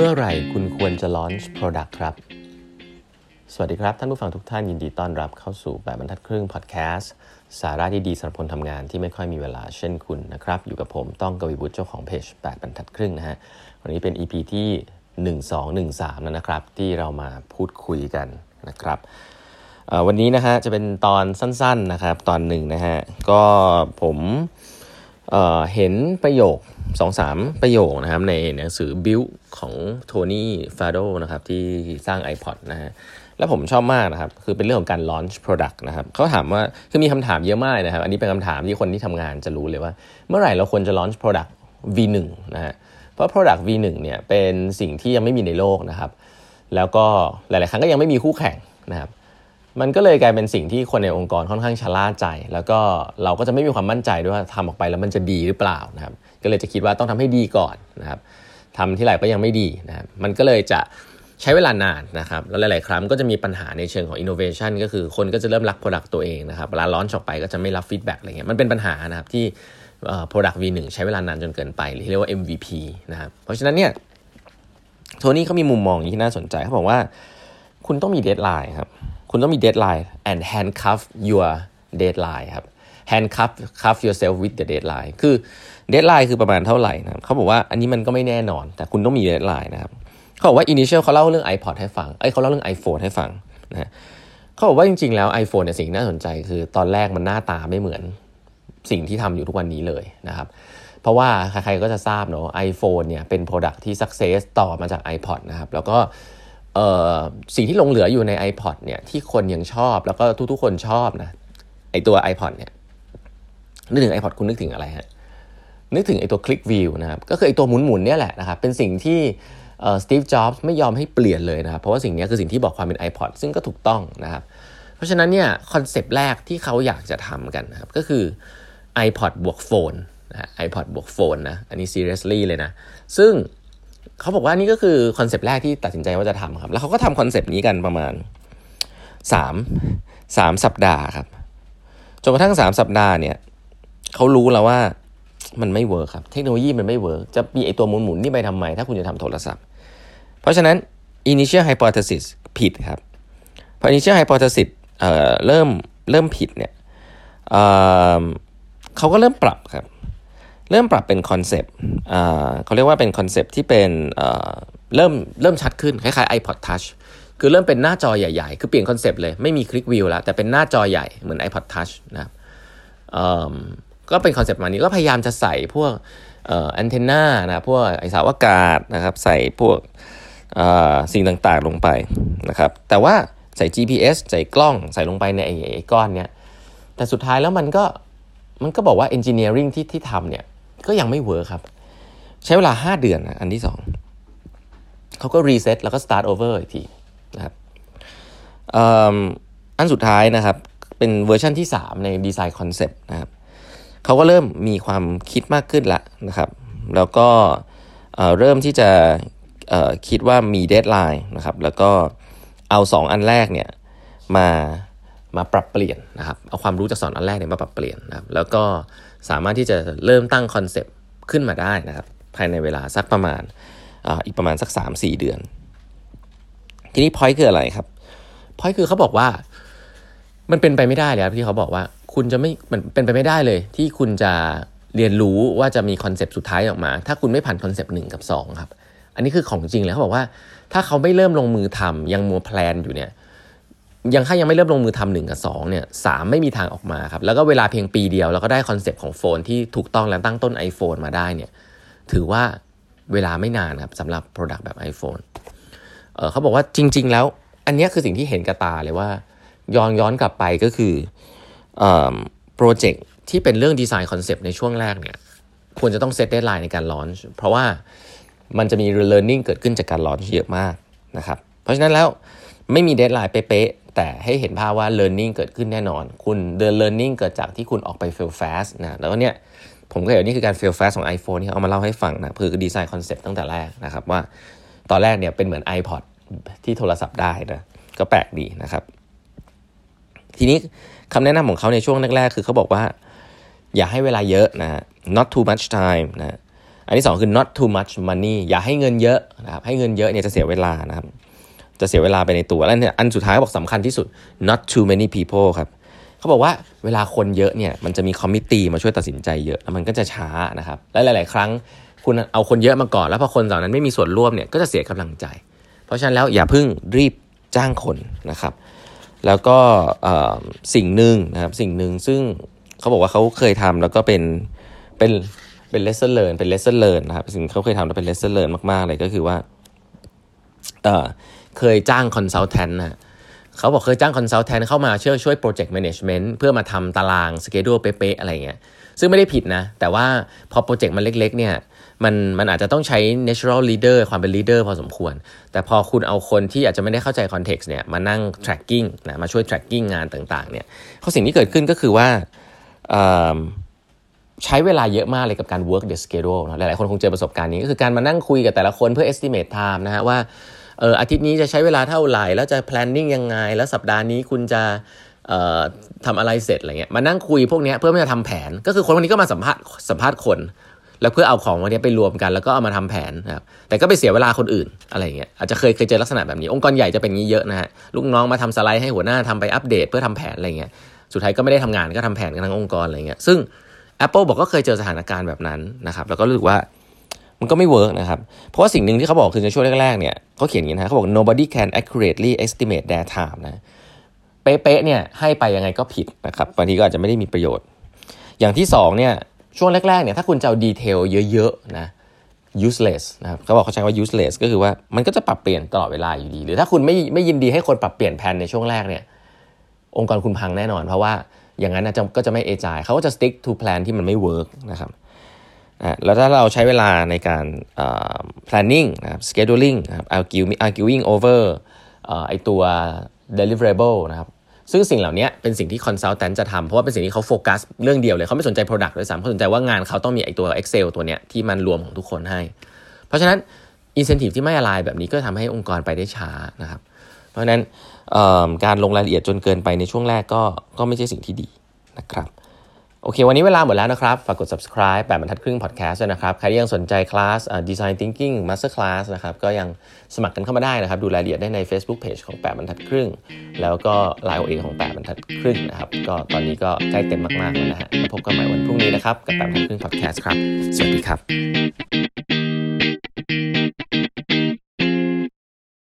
เมื่อไหร่คุณควรจะ launch product ครับสวัสดีครับท่านผู้ฟังทุกท่านยินดีต้อนรับเข้าสู่8บรรทัดครึ่ง podcast สาระดีๆสำหรับคนทำงานที่ไม่ค่อยมีเวลาเช่นคุณนะครับอยู่กับผมต้องกวีวุฒิเจ้าของเพจ8บรรทัดครึ่งนะฮะวันนี้เป็น EP ที่1213แล้วนะครับที่เรามาพูดคุยกันนะครับวันนี้นะฮะจะเป็นตอนสั้นๆนะครับตอนหนึ่งนะฮะก็ผมเห็นประโยค 2-3 ประโยคนะครับในหนังสือ Build ของ Tony Fadell นะครับที่สร้าง iPod นะฮะแล้วผมชอบมากนะครับคือเป็นเรื่องของการ launch product นะครับเขาถามว่าคือมีคำถามเยอะมากนะครับอันนี้เป็นคำถามที่คนที่ทำงานจะรู้เลยว่าเมื่อไหร่เราควรจะ launch product V1 นะฮะเพราะ product V1 เนี่ยเป็นสิ่งที่ยังไม่มีในโลกนะครับแล้วก็หลายๆครั้งก็ยังไม่มีคู่แข่งนะครับมันก็เลยกลายเป็นสิ่งที่คนในองค์กรค่อนข้างชะล่าใจแล้วก็เราก็จะไม่มีความมั่นใจด้วยว่าทำออกไปแล้วมันจะดีหรือเปล่านะครับก็เลยจะคิดว่าต้องทำให้ดีก่อนนะครับทำที่ไหนก็ยังไม่ดีนะครับมันก็เลยจะใช้เวลานานนะครับแล้วหลายๆครั้งก็จะมีปัญหาในเชิงของ innovation ก็คือคนก็จะเริ่มรัก product ตัวเองนะครับเวลา launch ออกไปก็จะไม่รับ feedback อะไรเงี้ยมันเป็นปัญหานะครับที่ product V1 ใช้เวลานานจนเกินไปหรือที่เรียกว่า MVP นะครับเพราะฉะนั้นเนี่ยโทนี่เขามีมุมมองที่น่าสนใจเขาบอกว่าคุณต้องมี deadline ครับคุณต้องมี deadline and handcuff your deadline ครับ handcuff yourself with the deadline คือ deadline คือประมาณเท่าไหร่นะครับเขาบอกว่าอันนี้มันก็ไม่แน่นอนแต่คุณต้องมี deadline นะครับเขาบอกว่า initial เขาเล่าเรื่อง iPod ให้ฟังเขาเล่าเรื่อง iPhone ให้ฟังนะเขาบอกว่าจริงๆแล้ว iPhone เนี่ยสิ่งน่าสนใจคือตอนแรกมันหน้าตาไม่เหมือนสิ่งที่ทำอยู่ทุกวันนี้เลยนะครับเพราะว่าใครๆก็จะทราบเนาะ iPhone เนี่ยเป็น product ที่ success ต่อมาจาก iPod นะครับแล้วก็สิ่งที่หลงเหลืออยู่ใน iPod เนี่ยที่คนยังชอบแล้วก็ทุกๆคนชอบนะไอตัว iPod เนี่ยนึกถึง iPod คุณนึกถึงอะไรฮะนึกถึงไอตัว Click View นะครับก็คือไอตัวหมุนๆเนี่ยแหละนะครับเป็นสิ่งที่สตีฟจ็อบส์ไม่ยอมให้เปลี่ยนเลยนะครับเพราะว่าสิ่งนี้คือสิ่งที่บอกความเป็น iPod ซึ่งก็ถูกต้องนะครับเพราะฉะนั้นเนี่ยคอนเซปต์แรกที่เขาอยากจะทำกันนะครับก็คือ iPod บวกโฟนนะ iPod บวกโฟนนะอันนี้ seriously เลยนะซึ่งเขาบอกว่านี่ก็คือคอนเซปต์แรกที่ตัดสินใจว่าจะทำครับแล้วเขาก็ทำคอนเซปต์นี้กันประมาณ3สัปดาห์ครับจนกระทั่ง3สัปดาห์เนี่ยเขารู้แล้วว่ามันไม่เวิร์คครับเทคโนโลยีมันไม่เวิร์คจะมีไอตัวหมุนๆนี่ไปทำไมถ้าคุณจะทำโทรศัพท์เพราะฉะนั้น initial hypothesis ผิดครับพอ initial hypothesis เริ่มผิดเนี่ยเขาก็เริ่มปรับครับเริ่มปรับเป็นคอนเซปต์เขาเรียกว่าเป็นคอนเซปต์ที่เป็นเริ่มชัดขึ้นคล้ายๆ iPod Touch คือเริ่มเป็นหน้าจอใหญ่ๆคือเปลี่ยนคอนเซปต์เลยไม่มีคลิกวิวแล้วแต่เป็นหน้าจอใหญ่เหมือน iPod Touch นะครับก็เป็นคอนเซปต์ประมาณนี้ก็พยายามจะใส่พวกแอนเทนนานะพวกไอเสาอากาศนะครับใส่พวกสิ่งต่างๆลงไปนะครับแต่ว่าใส่ GPS ใส่กล้องใส่ลงไปในไอ้ก้อนเนี้ยแต่สุดท้ายแล้วมันก็บอกว่า engineering ที่ทำเนี่ยก็ยังไม่เวิร์คครับใช้เวลา5เดือนนะอันที่2เขาก็รีเซ็ตแล้วก็ start over อีกทีนะครับอันสุดท้ายนะครับเป็นเวอร์ชันที่3ในดีไซน์คอนเซปต์นะครับเขาก็เริ่มมีความคิดมากขึ้นละนะครับแล้วก็เริ่มที่จะคิดว่ามีเดดไลน์นะครับแล้วก็เอา2อันแรกเนี่ยมาปรับเปลี่ยนนะครับเอาความรู้จากสอนอันแรกเนี่ยมาปรับเปลี่ยนนะครับแล้วก็สามารถที่จะเริ่มตั้งคอนเซปต์ขึ้นมาได้นะครับภายในเวลาสักประมาณอีกประมาณสัก 3-4 เดือนทีนี้ point คืออะไรครับ point คือเขาบอกว่ามันเป็นไปไม่ได้เลยครับที่เขาบอกว่าคุณจะไม่มันเป็นไปไม่ได้เลยที่คุณจะเรียนรู้ว่าจะมีคอนเซปต์สุดท้ายออกมาถ้าคุณไม่ผ่านคอนเซปต์1กับ2ครับอันนี้คือของจริงเลยเขาบอกว่าถ้าเขาไม่เริ่มลงมือทำยังมัวแพลนอยู่เนี่ยยังไม่เริ่มลงมือทำ1กับ2เนี่ย3ไม่มีทางออกมาครับแล้วก็เวลาเพียงปีเดียวแล้วก็ได้คอนเซปต์ของโฟนที่ถูกต้องและตั้งต้น iPhone มาได้เนี่ยถือว่าเวลาไม่นานครับสำหรับ product แบบ iPhone เขาบอกว่าจริงๆแล้วอันนี้คือสิ่งที่เห็นกับตาเลยว่าย้อนกลับไปก็คือโปรเจกต์ที่เป็นเรื่องดีไซน์คอนเซปต์ในช่วงแรกเนี่ยควรจะต้องเซตเดดไลน์ในการลอนช์เพราะว่ามันจะมี learning เกิดขึ้นจากการลอนช์เยอะมากนะครับเพราะฉะนั้นแล้วไม่มีเดดไลน์เป๊ะแต่ให้เห็นภาพว่า learning เกิดขึ้นแน่นอนคุณเดิน learning เกิดจากที่คุณออกไป fail fast นะแล้วก็เนี่ยผมก็เห็นนี่คือการ fail fast ของ iPhone ที่เอามาเล่าให้ฟังนะคือดีไซน์คอนเซปต์ตั้งแต่แรกนะครับว่าตอนแรกเนี่ยเป็นเหมือน iPod ที่โทรศัพท์ได้นะก็แปลกดีนะครับทีนี้คำแนะนำของเขาในช่วงแรกๆคือเขาบอกว่าอย่าให้เวลาเยอะนะ not too much time นะ อันที่2คือ not too much money อย่าให้เงินเยอะนะครับให้เงินเยอะเนี่ยจะเสียเวลานะครับจะเสียเวลาไปในตัวแล้วอันสุดท้ายบอกสำคัญที่สุด not too many people ครับเขาบอกว่าเวลาคนเยอะเนี่ยมันจะมีคอมมิตี้มาช่วยตัดสินใจเยอะแล้วมันก็จะช้านะครับและหลายๆครั้งคุณเอาคนเยอะมาก่อนแล้วพอคนเหล่านั้นไม่มีส่วนร่วมเนี่ยก็จะเสียกำลังใจเพราะฉะนั้นแล้วอย่าเพิ่งรีบจ้างคนนะครับแล้วก็สิ่งหนึ่งนะครับสิ่งหนึ่งซึ่งเขาบอกว่าเขาเคยทำแล้วก็เป็น lesson learn เป็น lesson learn นะครับสิ่งเขาเคยทำแล้วเป็น lesson learn มากๆเลยก็คือว่าเคยจ้าง consultant นะเขาบอกเคยจ้าง consultant เข้ามาช่วย project management เพื่อมาทำตาราง schedule เป๊ะๆอะไรเงี้ยซึ่งไม่ได้ผิดนะแต่ว่าพอโปรเจกต์มันเล็กๆเนี่ยมันอาจจะต้องใช้ natural leader ความเป็น leader พอสมควรแต่พอคุณเอาคนที่อาจจะไม่ได้เข้าใจ context เนี่ยมานั่ง tracking นะมาช่วย tracking งานต่างๆเนี่ยเขาสิ่งที่เกิดขึ้นก็คือว่าใช้เวลาเยอะมากเลยกับการ work the schedule นะหลายๆคนคงเจอประสบการณ์นี้ก็คือการมานั่งคุยกับแต่ละคนเพื่อ estimate time นะฮะว่าอาทิตย์นี้จะใช้เวลาเท่าไหร่แล้วจะ planning ยังไงแล้วสัปดาห์นี้คุณจะทำอะไรเสร็จอะไรเงี้ยมานั่งคุยพวกนี้เพื่อไม่จะทำแผนก็คือคนวันนี้ก็มาสัมภาษณ์คนแล้วเพื่อเอาของวันนี้ไปรวมกันแล้วก็เอามาทำแผนนะครับแต่ก็ไปเสียเวลาคนอื่นอะไรเงี้ยอาจจะเคยเจอลักษณะแบบนี้องค์กรใหญ่จะเป็นงี้เยอะนะฮะลูกน้องมาทำสไลด์ให้หัวหน้าทำไปอัปเดตเพื่อทำแผนอะไรเงี้ยสุดท้ายก็ไม่ได้ทำงานก็ทำแผนกันทั้งองค์กรอะไรเงี้ยซึ่ง Apple บอกก็เคยเจอสถานการณ์แบบนั้นนะครับแล้วก็รู้สึกว่ามันก็ไม่เวิร์กนะครับเพราะว่าสิ่งนึงที่เขาบอกคือในช่วงแรกๆเนี่ยเขาเขียนอย่างนี้นะเขาบอก nobody can accurately estimate their time นะเป๊ะๆเนี่ยให้ไปยังไงก็ผิดนะครับบางทีก็อาจจะไม่ได้มีประโยชน์อย่างที่2เนี่ยช่วงแรกๆเนี่ยถ้าคุณจะเอาดีเทลเยอะๆนะ useless นะครับเขาบอกเขาใช้ว่า useless ก็คือว่ามันก็จะปรับเปลี่ยนตลอดเวลาอยู่ดีหรือถ้าคุณไม่ยินดีให้คนปรับเปลี่ยนแผนในช่วงแรกเนี่ยองค์กรคุณพังแน่นอนเพราะว่าอย่างนั้นก็จะไม่เอจายเขาก็จะ stick to plan ที่มันไม่เวิร์กนะครับแล้วถ้าเราใช้เวลาในการ planning นะครับ scheduling นะครับ arguing over ไอตัว deliverable นะครับซึ่งสิ่งเหล่านี้เป็นสิ่งที่ consultant จะทำเพราะว่าเป็นสิ่งที่เขาโฟกัสเรื่องเดียวเลยเขาไม่สนใจ product ด้วยซ้ำเขาสนใจว่างานเขาต้องมีไอตัว Excel ตัวเนี้ยที่มันรวมของทุกคนให้เพราะฉะนั้น incentive ที่ไม่ align แบบนี้ก็ทำให้องค์กรไปได้ช้านะครับเพราะฉะนั้นการลงรายละเอียดจนเกินไปในช่วงแรกก็ไม่ใช่สิ่งที่ดีนะครับโอเควันนี้เวลาหมดแล้วนะครับฝากกด subscribe 8 บรรทัดครึ่ง podcast ด้วยนะครับใครที่ยังสนใจคลาสdesign thinking master class นะครับก็ยังสมัครกันเข้ามาได้นะครับดูรายละเอียดได้ใน Facebook page ของ8 บรรทัดครึ่งแล้วก็ LINE OA ของ8 บรรทัดครึ่งนะครับก็ตอนนี้ก็ใกล้เต็มมากๆแล้วนะฮะพบกันใหม่วันพรุ่งนี้นะครับกับ8 บรรทัดครึ่ง podcast ครับสวัสดีครับ